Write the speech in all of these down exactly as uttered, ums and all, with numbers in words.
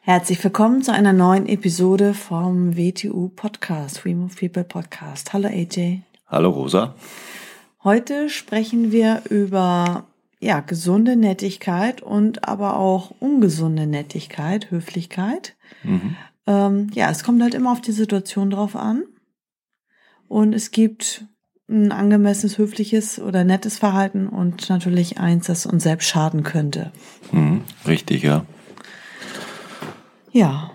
Herzlich willkommen zu einer neuen Episode vom W T U-Podcast, We Move People Podcast. Hallo A J. Hallo Rosa. Heute sprechen wir über ja gesunde Nettigkeit und aber auch ungesunde Nettigkeit, Höflichkeit. Mhm. Ähm, ja, es kommt halt immer auf die Situation drauf an. Und es gibt ein angemessenes, höfliches oder nettes Verhalten und natürlich eins, das uns selbst schaden könnte. Mhm, richtig, ja. Ja.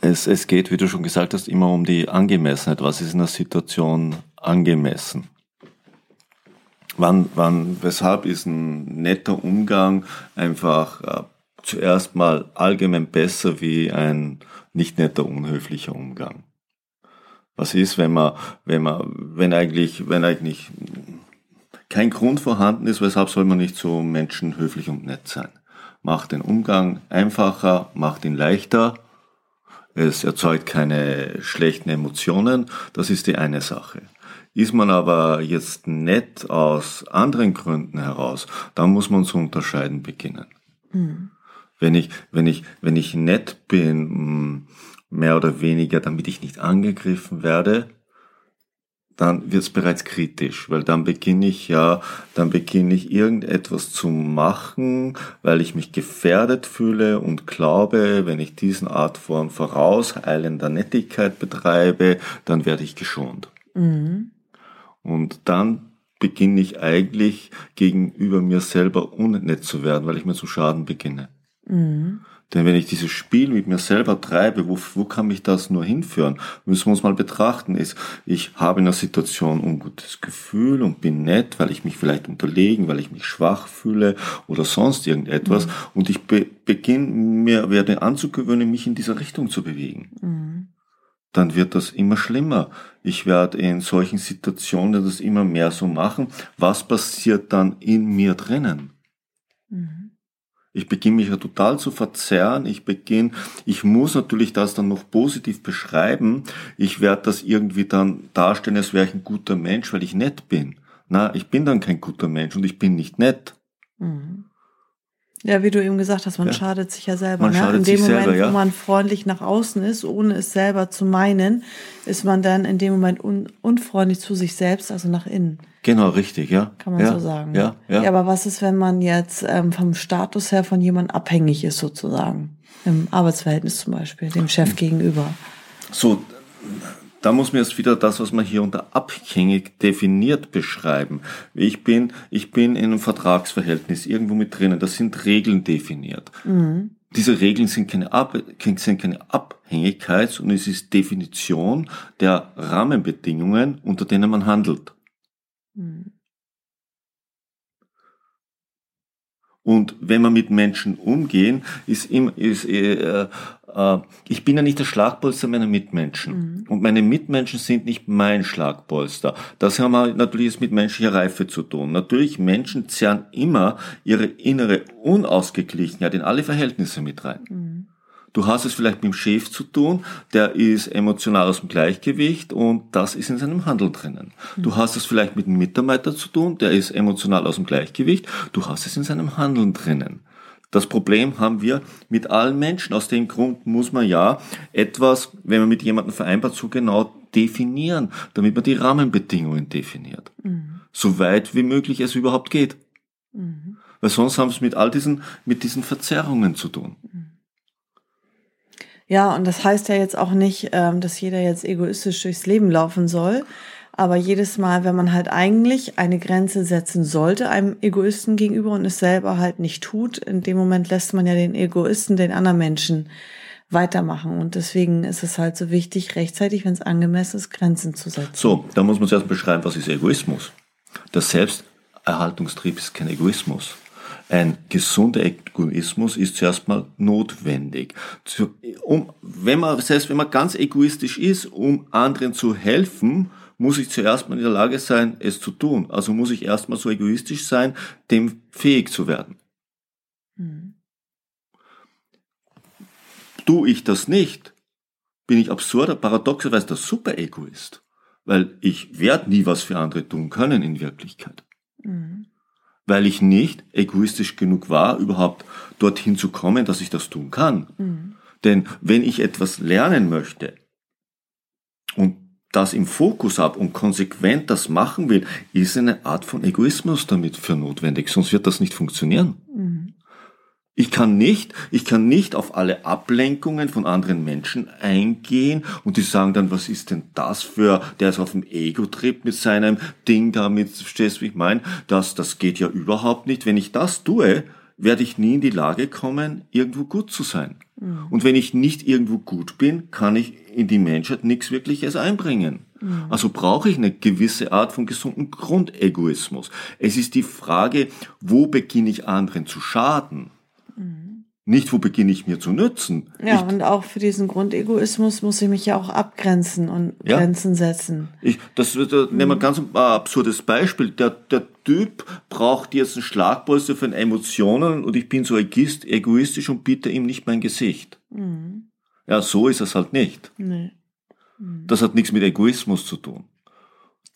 Es, es geht, wie du schon gesagt hast, immer um die Angemessenheit. Was ist in der Situation angemessen? Wann, wann, weshalb ist ein netter Umgang einfach äh, zuerst mal allgemein besser wie ein nicht netter, unhöflicher Umgang? Was ist, wenn man, wenn man, wenn eigentlich, wenn eigentlich kein Grund vorhanden ist, weshalb soll man nicht so Menschen höflich und nett sein? Macht den Umgang einfacher, macht ihn leichter. Es erzeugt keine schlechten Emotionen. Das ist die eine Sache. Ist man aber jetzt nett aus anderen Gründen heraus, dann muss man zu unterscheiden beginnen. Mhm. Wenn ich, wenn ich, wenn ich nett bin, mehr oder weniger, damit ich nicht angegriffen werde, dann wird es bereits kritisch, weil dann beginne ich ja, dann beginne ich irgendetwas zu machen, weil ich mich gefährdet fühle und glaube, wenn ich diesen Art von vorauseilender Nettigkeit betreibe, dann werde ich geschont. Mhm. Und dann beginne ich eigentlich gegenüber mir selber unnett zu werden, weil ich mir zu schaden beginne. Mhm. Denn wenn ich dieses Spiel mit mir selber treibe, wo, wo kann mich das nur hinführen? Müssen wir uns mal betrachten. Ist, ich habe in einer Situation ein ungutes Gefühl und bin nett, weil ich mich vielleicht unterlegen, weil ich mich schwach fühle oder sonst irgendetwas. Mhm. Und ich be, beginne mir, werde anzugewöhnen, mich in dieser Richtung zu bewegen. Mhm. Dann wird das immer schlimmer. Ich werde in solchen Situationen das immer mehr so machen. Was passiert dann in mir drinnen? Mhm. Ich beginne mich ja total zu verzerren, ich beginne, ich muss natürlich das dann noch positiv beschreiben, ich werde das irgendwie dann darstellen, als wäre ich ein guter Mensch, weil ich nett bin. Na, ich bin dann kein guter Mensch und ich bin nicht nett. Mhm. Ja, wie du eben gesagt hast, man ja. schadet sich ja selber. Man ne? schadet in dem sich Moment, selber, ja. wo man freundlich nach außen ist, ohne es selber zu meinen, ist man dann in dem Moment un- unfreundlich zu sich selbst, also nach innen. Genau, richtig, ja. Kann man ja, so sagen. Ja, ja. ja, aber was ist, wenn man jetzt ähm, vom Status her von jemandem abhängig ist, sozusagen? Im Arbeitsverhältnis zum Beispiel, dem Chef gegenüber. So, da muss man jetzt wieder das, was man hier unter abhängig definiert, beschreiben. Ich bin, ich bin in einem Vertragsverhältnis irgendwo mit drinnen. Das sind Regeln definiert. Mhm. Diese Regeln sind keine, Ab- sind keine Abhängigkeit, sondern es ist Definition der Rahmenbedingungen, unter denen man handelt. Mhm. Und wenn man mit Menschen umgehen, ist immer, ist, äh, äh, ich bin ja nicht der Schlagpolster meiner Mitmenschen. Mhm. Und meine Mitmenschen sind nicht mein Schlagpolster. Das haben wir natürlich mit menschlicher Reife zu tun. Natürlich, Menschen zerren immer ihre innere Unausgeglichenheit in alle Verhältnisse mit rein. Mhm. Du hast es vielleicht mit dem Chef zu tun, der ist emotional aus dem Gleichgewicht und das ist in seinem Handeln drinnen. Du hast es vielleicht mit einem Mitarbeiter zu tun, der ist emotional aus dem Gleichgewicht, du hast es in seinem Handeln drinnen. Das Problem haben wir mit allen Menschen. Aus dem Grund muss man ja etwas, wenn man mit jemandem vereinbart, so genau definieren, damit man die Rahmenbedingungen definiert. Mhm. So weit wie möglich es überhaupt geht. Mhm. Weil sonst haben wir es mit all diesen, mit diesen Verzerrungen zu tun. Mhm. Ja, und das heißt ja jetzt auch nicht, dass jeder jetzt egoistisch durchs Leben laufen soll. Aber jedes Mal, wenn man halt eigentlich eine Grenze setzen sollte einem Egoisten gegenüber und es selber halt nicht tut, in dem Moment lässt man ja den Egoisten, den anderen Menschen weitermachen. Und deswegen ist es halt so wichtig, rechtzeitig, wenn es angemessen ist, Grenzen zu setzen. So, da muss man zuerst beschreiben, was ist Egoismus? Der Selbsterhaltungstrieb ist kein Egoismus. Ein gesunder Egoismus ist zuerst mal notwendig. Um, wenn man, das heißt, wenn man ganz egoistisch ist, um anderen zu helfen, muss ich zuerst mal in der Lage sein, es zu tun. Also muss ich erst mal so egoistisch sein, dem fähig zu werden. Mhm. Tue ich das nicht, bin ich absurder, paradoxerweise der Super-Egoist. Weil ich werde nie was für andere tun können in Wirklichkeit. Mhm. Weil ich nicht egoistisch genug war, überhaupt dorthin zu kommen, dass ich das tun kann. Mhm. Denn wenn ich etwas lernen möchte und das im Fokus habe und konsequent das machen will, ist eine Art von Egoismus damit für notwendig, sonst wird das nicht funktionieren. Mhm. Ich kann nicht, ich kann nicht auf alle Ablenkungen von anderen Menschen eingehen und die sagen dann, was ist denn das für, der ist auf dem Ego-Trip mit seinem Ding damit, verstehst du, wie ich meine? Das, das geht ja überhaupt nicht. Wenn ich das tue, werde ich nie in die Lage kommen, irgendwo gut zu sein. Mhm. Und wenn ich nicht irgendwo gut bin, kann ich in die Menschheit nichts Wirkliches einbringen. Mhm. Also brauche ich eine gewisse Art von gesunden Grundegoismus. Es ist die Frage, wo beginne ich anderen zu schaden? Mhm. Nicht, wo beginne ich mir zu nützen? Ja, ich, und auch für diesen Grundegoismus muss ich mich ja auch abgrenzen und ja, Grenzen setzen. Ich, das da mhm. nehmen wir ganz ein absurdes Beispiel. Der, der Typ braucht jetzt einen Schlagbolster von Emotionen und ich bin so egoistisch und biete ihm nicht mein Gesicht. Mhm. Ja, so ist es halt nicht. Nee. Mhm. Das hat nichts mit Egoismus zu tun.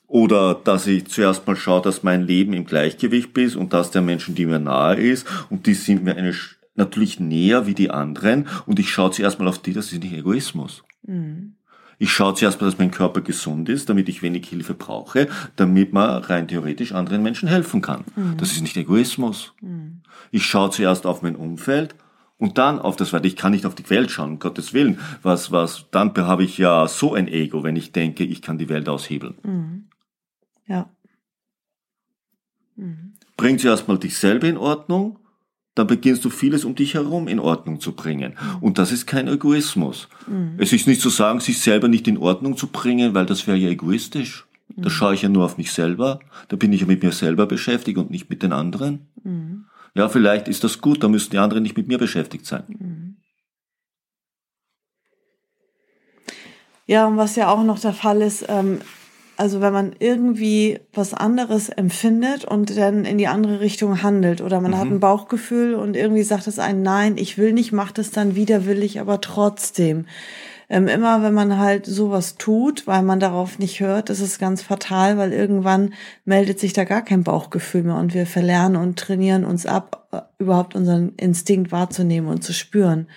Oder dass ich zuerst mal schaue, dass mein Leben im Gleichgewicht ist und das der Menschen, die mir nahe ist. Und die sind mir eine, natürlich näher wie die anderen. Und ich schaue zuerst mal auf die, das ist nicht Egoismus. Mhm. Ich schaue zuerst mal, dass mein Körper gesund ist, damit ich wenig Hilfe brauche, damit man rein theoretisch anderen Menschen helfen kann. Mhm. Das ist nicht Egoismus. Mhm. Ich schaue zuerst auf mein Umfeld. Und dann auf das Weite. Ich kann nicht auf die Welt schauen, um Gottes Willen. Was, was, dann habe ich ja so ein Ego, wenn ich denke, ich kann die Welt aushebeln. Mhm. Ja. Mhm. Bring zuerst mal dich selber in Ordnung, dann beginnst du vieles um dich herum in Ordnung zu bringen. Und das ist kein Egoismus. Mhm. Es ist nicht zu sagen, sich selber nicht in Ordnung zu bringen, weil das wäre ja egoistisch. Mhm. Da schaue ich ja nur auf mich selber. Da bin ich ja mit mir selber beschäftigt und nicht mit den anderen. Mhm. Ja, vielleicht ist das gut, da müssen die anderen nicht mit mir beschäftigt sein. Ja, und was ja auch noch der Fall ist, ähm, also wenn man irgendwie was anderes empfindet und dann in die andere Richtung handelt oder man mhm. hat ein Bauchgefühl und irgendwie sagt es einem, nein, ich will nicht, macht es dann wieder, will ich aber trotzdem. Ähm, immer wenn man halt sowas tut, weil man darauf nicht hört, ist es ganz fatal, weil irgendwann meldet sich da gar kein Bauchgefühl mehr und wir verlernen und trainieren uns ab, überhaupt unseren Instinkt wahrzunehmen und zu spüren,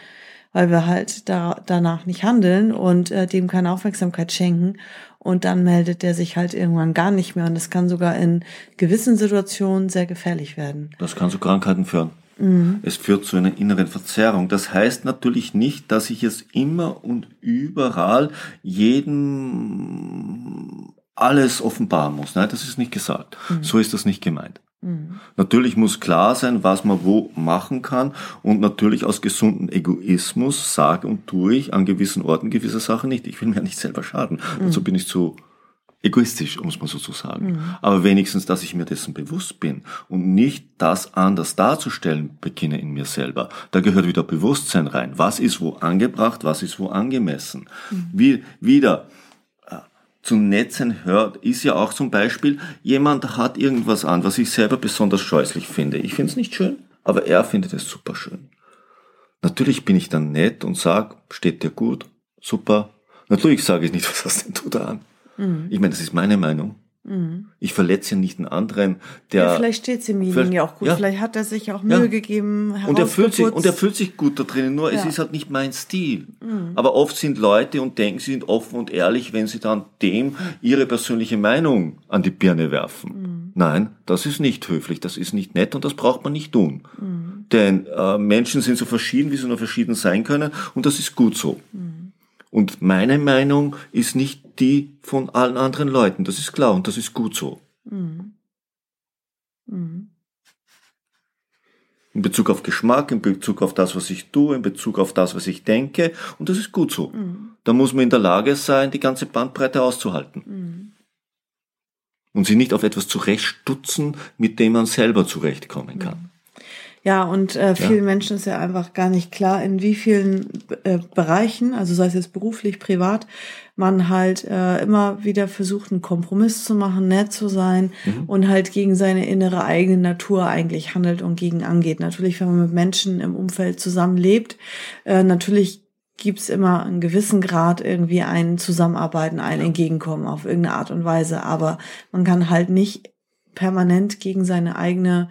weil wir halt da, danach nicht handeln und äh, dem keine Aufmerksamkeit schenken und dann meldet der sich halt irgendwann gar nicht mehr und das kann sogar in gewissen Situationen sehr gefährlich werden. Das kann zu Krankheiten führen. Mhm. Es führt zu einer inneren Verzerrung. Das heißt natürlich nicht, dass ich es immer und überall jedem alles offenbaren muss. Nein, das ist nicht gesagt. Mhm. So ist das nicht gemeint. Mhm. Natürlich muss klar sein, was man wo machen kann und natürlich aus gesundem Egoismus sage und tue ich an gewissen Orten gewisse Sachen nicht. Ich will mir ja nicht selber schaden. Mhm. Dazu bin ich zu egoistisch, um es mal so zu sagen. Mhm. Aber wenigstens, dass ich mir dessen bewusst bin und nicht das anders darzustellen beginne in mir selber. Da gehört wieder Bewusstsein rein. Was ist wo angebracht, was ist wo angemessen. Mhm. Wie, wieder äh, zu Netzen hört, ist ja auch zum Beispiel, jemand hat irgendwas an, was ich selber besonders scheußlich finde. Ich finde es nicht schön, aber er findet es super schön. Natürlich bin ich dann nett und sage, steht dir gut, super. Natürlich sage ich nicht, was hast denn du da an? Ich meine, das ist meine Meinung. Mhm. Ich verletze ja nicht einen anderen, der... Ja, vielleicht steht es im Meaning ja auch gut. Ja. Vielleicht hat er sich auch Mühe ja. gegeben, und er fühlt sich Und er fühlt sich gut da drinnen, nur ja. es ist halt nicht mein Stil. Mhm. Aber oft sind Leute und denken, sie sind offen und ehrlich, wenn sie dann dem ihre persönliche Meinung an die Birne werfen. Mhm. Nein, das ist nicht höflich, das ist nicht nett und das braucht man nicht tun. Mhm. Denn äh, Menschen sind so verschieden, wie sie nur verschieden sein können und das ist gut so. Mhm. Und meine Meinung ist nicht die von allen anderen Leuten. Das ist klar und das ist gut so. Mhm. Mhm. In Bezug auf Geschmack, in Bezug auf das, was ich tue, in Bezug auf das, was ich denke. Und das ist gut so. Mhm. Da muss man in der Lage sein, die ganze Bandbreite auszuhalten. Mhm. Und sich nicht auf etwas zurechtstutzen, mit dem man selber zurechtkommen kann. Mhm. Ja, und äh, vielen ja. Menschen ist ja einfach gar nicht klar, in wie vielen äh, Bereichen, also sei es jetzt beruflich, privat, man halt äh, immer wieder versucht, einen Kompromiss zu machen, nett zu sein mhm. und halt gegen seine innere eigene Natur eigentlich handelt und gegen angeht. Natürlich, wenn man mit Menschen im Umfeld zusammenlebt, äh, natürlich gibt's immer einen gewissen Grad irgendwie ein Zusammenarbeiten, ein ja. Entgegenkommen auf irgendeine Art und Weise, aber man kann halt nicht permanent gegen seine eigene,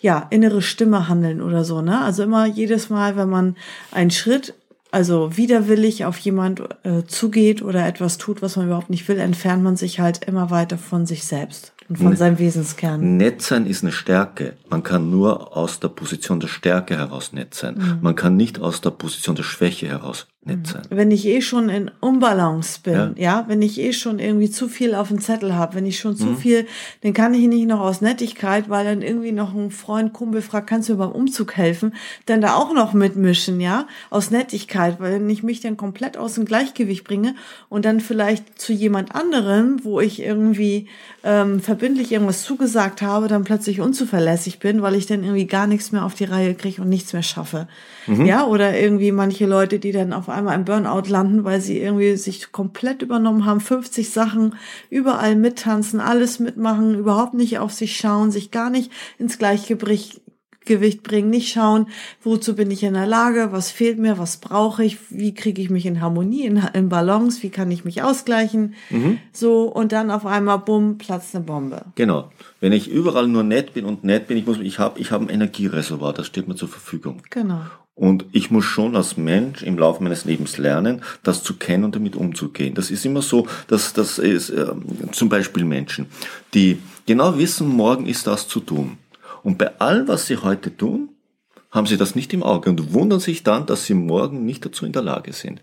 ja, innere Stimme handeln oder so, ne? Also immer jedes Mal, wenn man einen Schritt, also widerwillig auf jemand äh, zugeht oder etwas tut, was man überhaupt nicht will, entfernt man sich halt immer weiter von sich selbst und von N- seinem Wesenskern. Nett sein ist eine Stärke. Man kann nur aus der Position der Stärke heraus nett sein. Mhm. Man kann nicht aus der Position der Schwäche heraus nett sein. Wenn ich eh schon in Unbalance bin, ja, ja? Wenn ich eh schon irgendwie zu viel auf dem Zettel habe, wenn ich schon zu mhm. viel, dann kann ich nicht noch aus Nettigkeit, weil dann irgendwie noch ein Freund, Kumpel fragt, kannst du mir beim Umzug helfen, dann da auch noch mitmischen, ja, aus Nettigkeit, weil wenn ich mich dann komplett aus dem Gleichgewicht bringe und dann vielleicht zu jemand anderem, wo ich irgendwie ähm, verbindlich irgendwas zugesagt habe, dann plötzlich unzuverlässig bin, weil ich dann irgendwie gar nichts mehr auf die Reihe kriege und nichts mehr schaffe, mhm. ja, oder irgendwie manche Leute, die dann auf einmal im Burnout landen, weil sie irgendwie sich komplett übernommen haben, fünfzig Sachen, überall mittanzen, alles mitmachen, überhaupt nicht auf sich schauen, sich gar nicht ins Gleichgewicht bringen, nicht schauen, wozu bin ich in der Lage, was fehlt mir, was brauche ich, wie kriege ich mich in Harmonie, in, in Balance, wie kann ich mich ausgleichen, mhm. so, und dann auf einmal, bumm, platzt eine Bombe. Genau. Wenn ich überall nur nett bin und nett bin, ich muss, ich habe ich hab ein Energiereservoir, das steht mir zur Verfügung. Genau. Und ich muss schon als Mensch im Laufe meines Lebens lernen, das zu kennen und damit umzugehen. Das ist immer so, dass das ist äh, zum Beispiel Menschen, die genau wissen, morgen ist das zu tun. Und bei allem, was sie heute tun, haben sie das nicht im Auge und wundern sich dann, dass sie morgen nicht dazu in der Lage sind.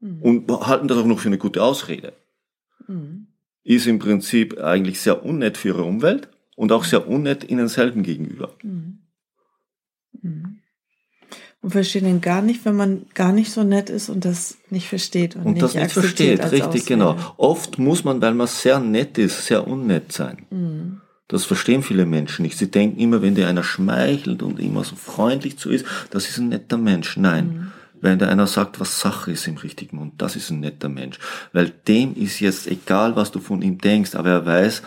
Mhm. Und halten das auch noch für eine gute Ausrede. Mhm. Ist im Prinzip eigentlich sehr unnett für ihre Umwelt und auch sehr unnett ihnen selben gegenüber. Mhm. Mhm. Und verstehen den gar nicht, wenn man gar nicht so nett ist und das nicht versteht. Und, und nicht das nicht versteht, richtig, Auswählen. Genau. Oft muss man, weil man sehr nett ist, sehr unnett sein. Mhm. Das verstehen viele Menschen nicht. Sie denken immer, wenn dir einer schmeichelt und immer so freundlich zu ist, das ist ein netter Mensch. Nein, mhm. wenn dir einer sagt, was Sache ist im richtigen Mund, das ist ein netter Mensch. Weil dem ist jetzt egal, was du von ihm denkst, aber er weiß,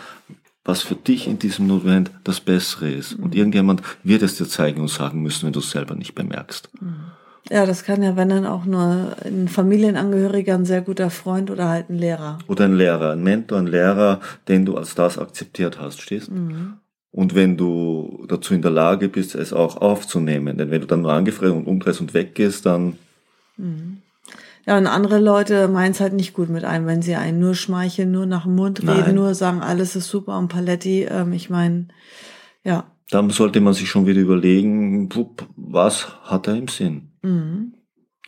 was für dich in diesem Moment das Bessere ist. Mhm. Und irgendjemand wird es dir zeigen und sagen müssen, wenn du es selber nicht bemerkst. Ja, das kann ja, wenn dann auch nur ein Familienangehöriger, ein sehr guter Freund oder halt ein Lehrer. Oder ein Lehrer, ein Mentor, ein Lehrer, den du als das akzeptiert hast, stehst. Mhm. Und wenn du dazu in der Lage bist, es auch aufzunehmen. Denn wenn du dann nur angefressen und umdrehst und weggehst, dann... Mhm. Ja, und andere Leute meinen es halt nicht gut mit einem, wenn sie einen nur schmeicheln, nur nach dem Mund reden, Nein. nur sagen, alles ist super und Paletti, ähm, ich meine, ja. Dann sollte man sich schon wieder überlegen, was hat er im Sinn? Mhm.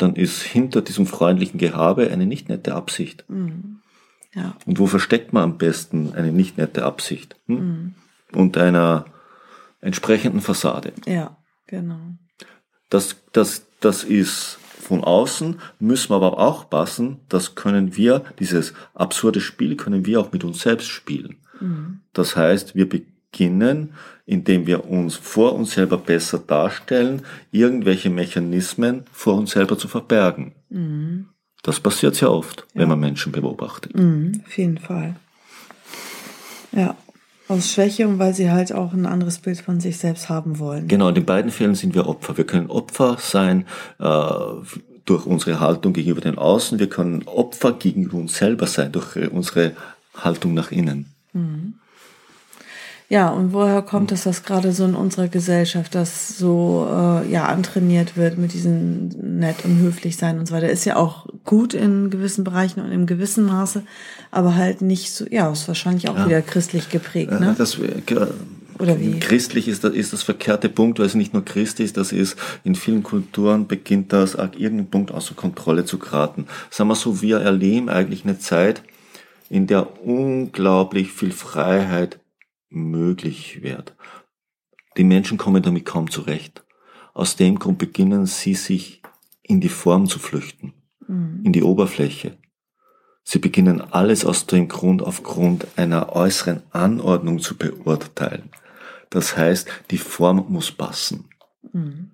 Dann ist hinter diesem freundlichen Gehabe eine nicht nette Absicht. Mhm. Ja. Und wo versteckt man am besten eine nicht nette Absicht? Hm? Mhm. Und einer entsprechenden Fassade. Ja, genau. Das, das, das ist... Von außen müssen wir aber auch passen, das können wir, dieses absurde Spiel können wir auch mit uns selbst spielen. Mhm. Das heißt, wir beginnen, indem wir uns vor uns selber besser darstellen, irgendwelche Mechanismen vor uns selber zu verbergen. Mhm. Das passiert sehr oft, ja. wenn man Menschen beobachtet. Mhm, auf jeden Fall. Ja, aus Schwäche und weil sie halt auch ein anderes Bild von sich selbst haben wollen. Genau, in den beiden Fällen sind wir Opfer. Wir können Opfer sein äh, durch unsere Haltung gegenüber den Außen. Wir können Opfer gegenüber uns selber sein durch unsere Haltung nach innen. Mhm. Ja, und woher kommt es, dass das gerade so in unserer Gesellschaft, das so äh, ja antrainiert wird mit diesem nett und höflich sein und so weiter? Ist ja auch gut in gewissen Bereichen und in gewissem Maße, aber halt nicht so, ja, ist wahrscheinlich auch ja. wieder christlich geprägt, ne? Das, äh, Oder wie? Christlich ist das, ist das verkehrte Punkt, weil es nicht nur christlich ist, das ist, in vielen Kulturen beginnt das, ab irgendeinem Punkt außer Kontrolle zu geraten. Sagen wir so, wir erleben eigentlich eine Zeit, in der unglaublich viel Freiheit möglich wird. Die Menschen kommen damit kaum zurecht. Aus dem Grund beginnen sie, sich in die Form zu flüchten, mhm. in die Oberfläche. Sie beginnen alles aus dem Grund, aufgrund einer äußeren Anordnung zu beurteilen. Das heißt, die Form muss passen. Mhm.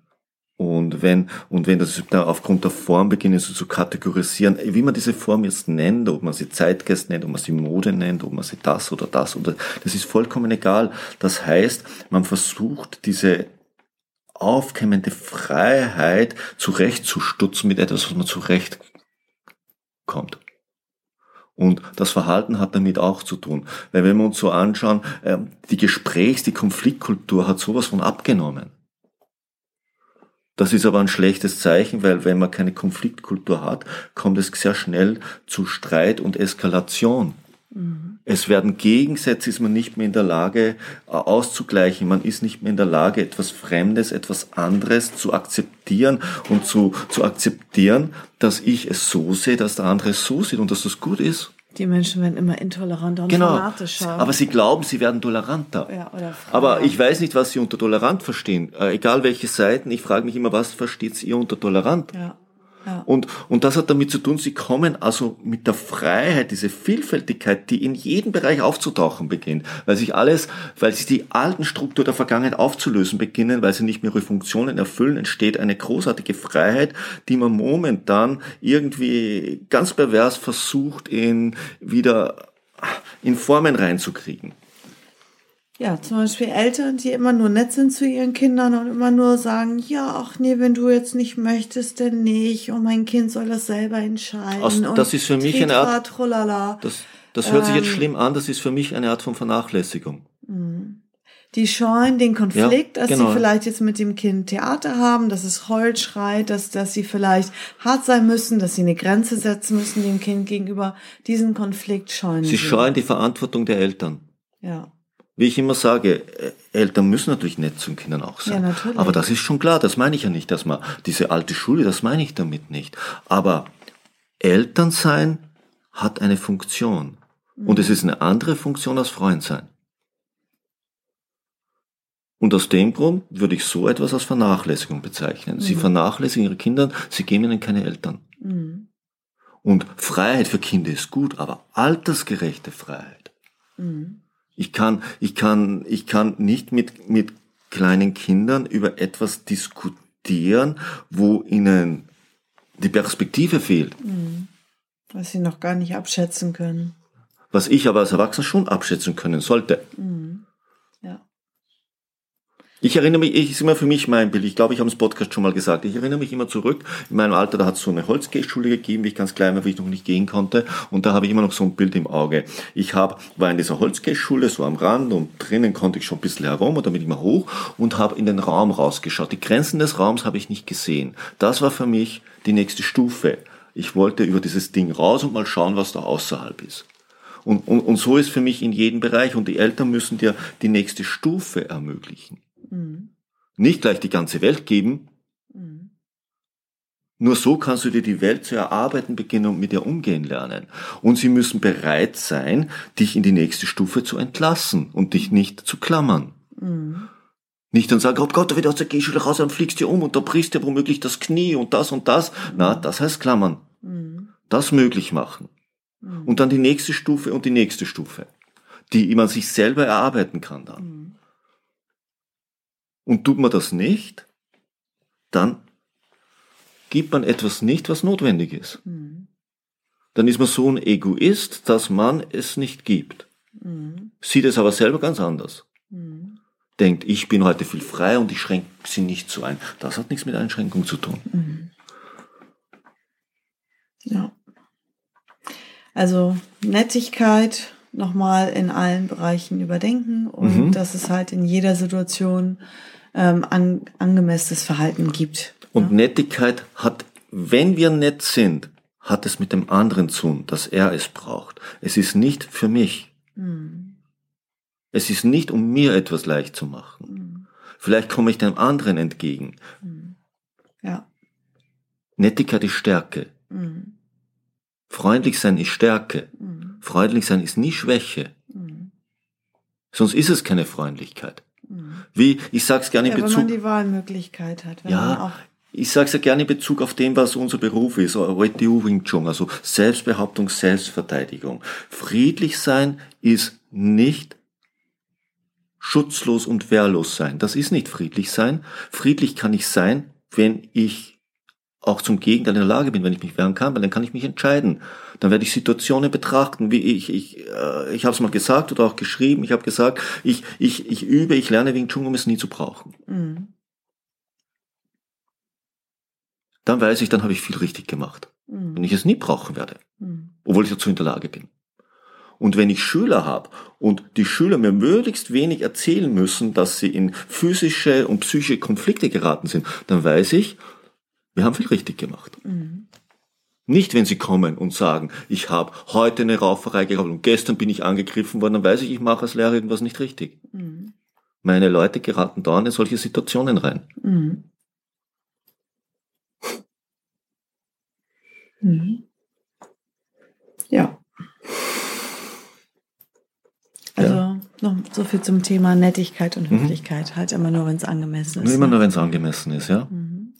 Und wenn, und wenn das dann aufgrund der Form beginnen so zu kategorisieren, wie man diese Form jetzt nennt, ob man sie Zeitgeist nennt, ob man sie Mode nennt, ob man sie das oder das oder, das ist vollkommen egal. Das heißt, man versucht diese aufkommende Freiheit zurechtzustutzen mit etwas, was man zurechtkommt. Und das Verhalten hat damit auch zu tun. Weil wenn wir uns so anschauen, die Gesprächs-, die Konfliktkultur hat sowas von abgenommen. Das ist aber ein schlechtes Zeichen, weil wenn man keine Konfliktkultur hat, kommt es sehr schnell zu Streit und Eskalation. Mhm. Es werden Gegensätze, ist man nicht mehr in der Lage auszugleichen. Man ist nicht mehr in der Lage, etwas Fremdes, etwas anderes zu akzeptieren und zu, zu akzeptieren, dass ich es so sehe, dass der andere es so sieht und dass das gut ist. Die Menschen werden immer intoleranter und genau, fanatischer. Aber sie glauben, sie werden toleranter. Ja, oder aber ich weiß nicht, was sie unter tolerant verstehen. Äh, egal welche Seiten, ich frage mich immer, was versteht ihr unter tolerant? Ja. Ja. Und, und das hat damit zu tun, sie kommen also mit der Freiheit, diese Vielfältigkeit, die in jedem Bereich aufzutauchen beginnt, weil sich alles, weil sich die alten Strukturen der Vergangenheit aufzulösen beginnen, weil sie nicht mehr ihre Funktionen erfüllen, entsteht eine großartige Freiheit, die man momentan irgendwie ganz pervers versucht, in, wieder in Formen reinzukriegen. Ja, zum Beispiel Eltern, die immer nur nett sind zu ihren Kindern und immer nur sagen, ja, ach nee, wenn du jetzt nicht möchtest, dann nicht. Und mein Kind soll das selber entscheiden. Also, das und ist für mich eine Art, trolala. Das, das hört ähm, sich jetzt schlimm an, das ist für mich eine Art von Vernachlässigung. Die scheuen den Konflikt, ja, dass genau. sie vielleicht jetzt mit dem Kind Theater haben, dass es heult, schreit, dass, dass sie vielleicht hart sein müssen, dass sie eine Grenze setzen müssen dem Kind gegenüber. Diesen Konflikt scheuen sie. Sie scheuen die Verantwortung der Eltern. Ja. Wie ich immer sage, Eltern müssen natürlich nett zu den Kindern auch sein. Ja, natürlich. Aber das ist schon klar, das meine ich ja nicht, dass man diese alte Schule, das meine ich damit nicht. Aber Elternsein hat eine Funktion. Mhm. Und es ist eine andere Funktion als Freundsein. Und aus dem Grund würde ich so etwas als Vernachlässigung bezeichnen. Mhm. Sie vernachlässigen ihre Kinder, sie geben ihnen keine Eltern. Mhm. Und Freiheit für Kinder ist gut, aber altersgerechte Freiheit. Mhm. Ich kann, ich kann, ich kann nicht mit, mit kleinen Kindern über etwas diskutieren, wo ihnen die Perspektive fehlt. Was sie noch gar nicht abschätzen können. Was ich aber als Erwachsener schon abschätzen können sollte. Mhm. Ja. Ich erinnere mich, ich ist immer für mich mein Bild, ich glaube, ich habe es im Podcast schon mal gesagt, ich erinnere mich immer zurück, in meinem Alter, da hat es so eine Holzgehschule gegeben, wie ich ganz klein war, wie ich noch nicht gehen konnte, und da habe ich immer noch so ein Bild im Auge. Ich habe, war in dieser Holzgehschule, so am Rand, und drinnen konnte ich schon ein bisschen herum, und dann bin ich mal hoch und habe in den Raum rausgeschaut. Die Grenzen des Raums habe ich nicht gesehen. Das war für mich die nächste Stufe. Ich wollte über dieses Ding raus und mal schauen, was da außerhalb ist. Und, und, und so ist für mich in jedem Bereich, und die Eltern müssen dir die nächste Stufe ermöglichen. Mhm. Nicht gleich die ganze Welt geben. Mhm. Nur so kannst du dir die Welt zu erarbeiten beginnen und mit ihr umgehen lernen. Und sie müssen bereit sein, dich in die nächste Stufe zu entlassen und dich nicht zu klammern. Mhm. Nicht dann sagen, oh Gott, wenn du aus der Gehschule raus, dann fliegst du um und da brichst dir womöglich das Knie und das und das. Mhm. Na, das heißt klammern. Mhm. Das möglich machen. Mhm. Und dann die nächste Stufe und die nächste Stufe, die man sich selber erarbeiten kann dann. Mhm. Und tut man das nicht, dann gibt man etwas nicht, was notwendig ist. Mhm. Dann ist man so ein Egoist, dass man es nicht gibt. Mhm. Sieht es aber selber ganz anders. Mhm. Denkt, ich bin heute viel freier und ich schränke sie nicht so ein. Das hat nichts mit Einschränkung zu tun. Mhm. Ja. Also Nettigkeit nochmal in allen Bereichen überdenken und mhm. dass es halt in jeder Situation Ähm, an, angemessenes Verhalten gibt. Und ja? Nettigkeit hat, wenn wir nett sind, hat es mit dem anderen zu tun, dass er es braucht. Es ist nicht für mich. Mhm. Es ist nicht, um mir etwas leicht zu machen. Mhm. Vielleicht komme ich dem anderen entgegen. Mhm. Ja. Nettigkeit ist Stärke. Mhm. Freundlich sein ist Stärke. Mhm. Freundlich sein ist nie Schwäche. Mhm. Sonst ist es keine Freundlichkeit. Wie, ich sag's gerne in Bezug. Ja, wenn man die Wahlmöglichkeit hat. Wenn ja, man auch ich sag's ja gerne in Bezug auf dem, was unser Beruf ist, W T U Wing Chun, also Selbstbehauptung, Selbstverteidigung. Friedlich sein ist nicht schutzlos und wehrlos sein. Das ist nicht friedlich sein. Friedlich kann ich sein, wenn ich auch zum Gegenteil in der Lage bin, wenn ich mich wehren kann, weil dann kann ich mich entscheiden. Dann werde ich Situationen betrachten, wie ich, ich, äh, ich habe es mal gesagt oder auch geschrieben, ich habe gesagt, ich, ich, ich übe, ich lerne Wing Chun, um es nie zu brauchen. Mhm. Dann weiß ich, dann habe ich viel richtig gemacht. Mhm. Wenn ich es nie brauchen werde, mhm. obwohl ich dazu in der Lage bin. Und wenn ich Schüler habe und die Schüler mir möglichst wenig erzählen müssen, dass sie in physische und psychische Konflikte geraten sind, dann weiß ich, wir haben viel richtig gemacht. Mhm. Nicht, wenn sie kommen und sagen, ich habe heute eine Rauferei gehabt und gestern bin ich angegriffen worden, dann weiß ich, ich mache als Lehrer irgendwas nicht richtig. Mhm. Meine Leute geraten da in solche Situationen rein. Mhm. Mhm. Ja. Also ja. Noch so viel zum Thema Nettigkeit und Höflichkeit. Mhm. Halt immer nur, wenn es angemessen ist. Immer ne? nur, wenn es angemessen ist, ja. Mhm.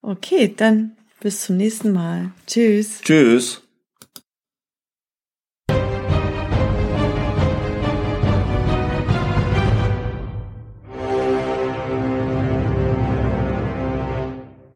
Okay, dann bis zum nächsten Mal. Tschüss. Tschüss.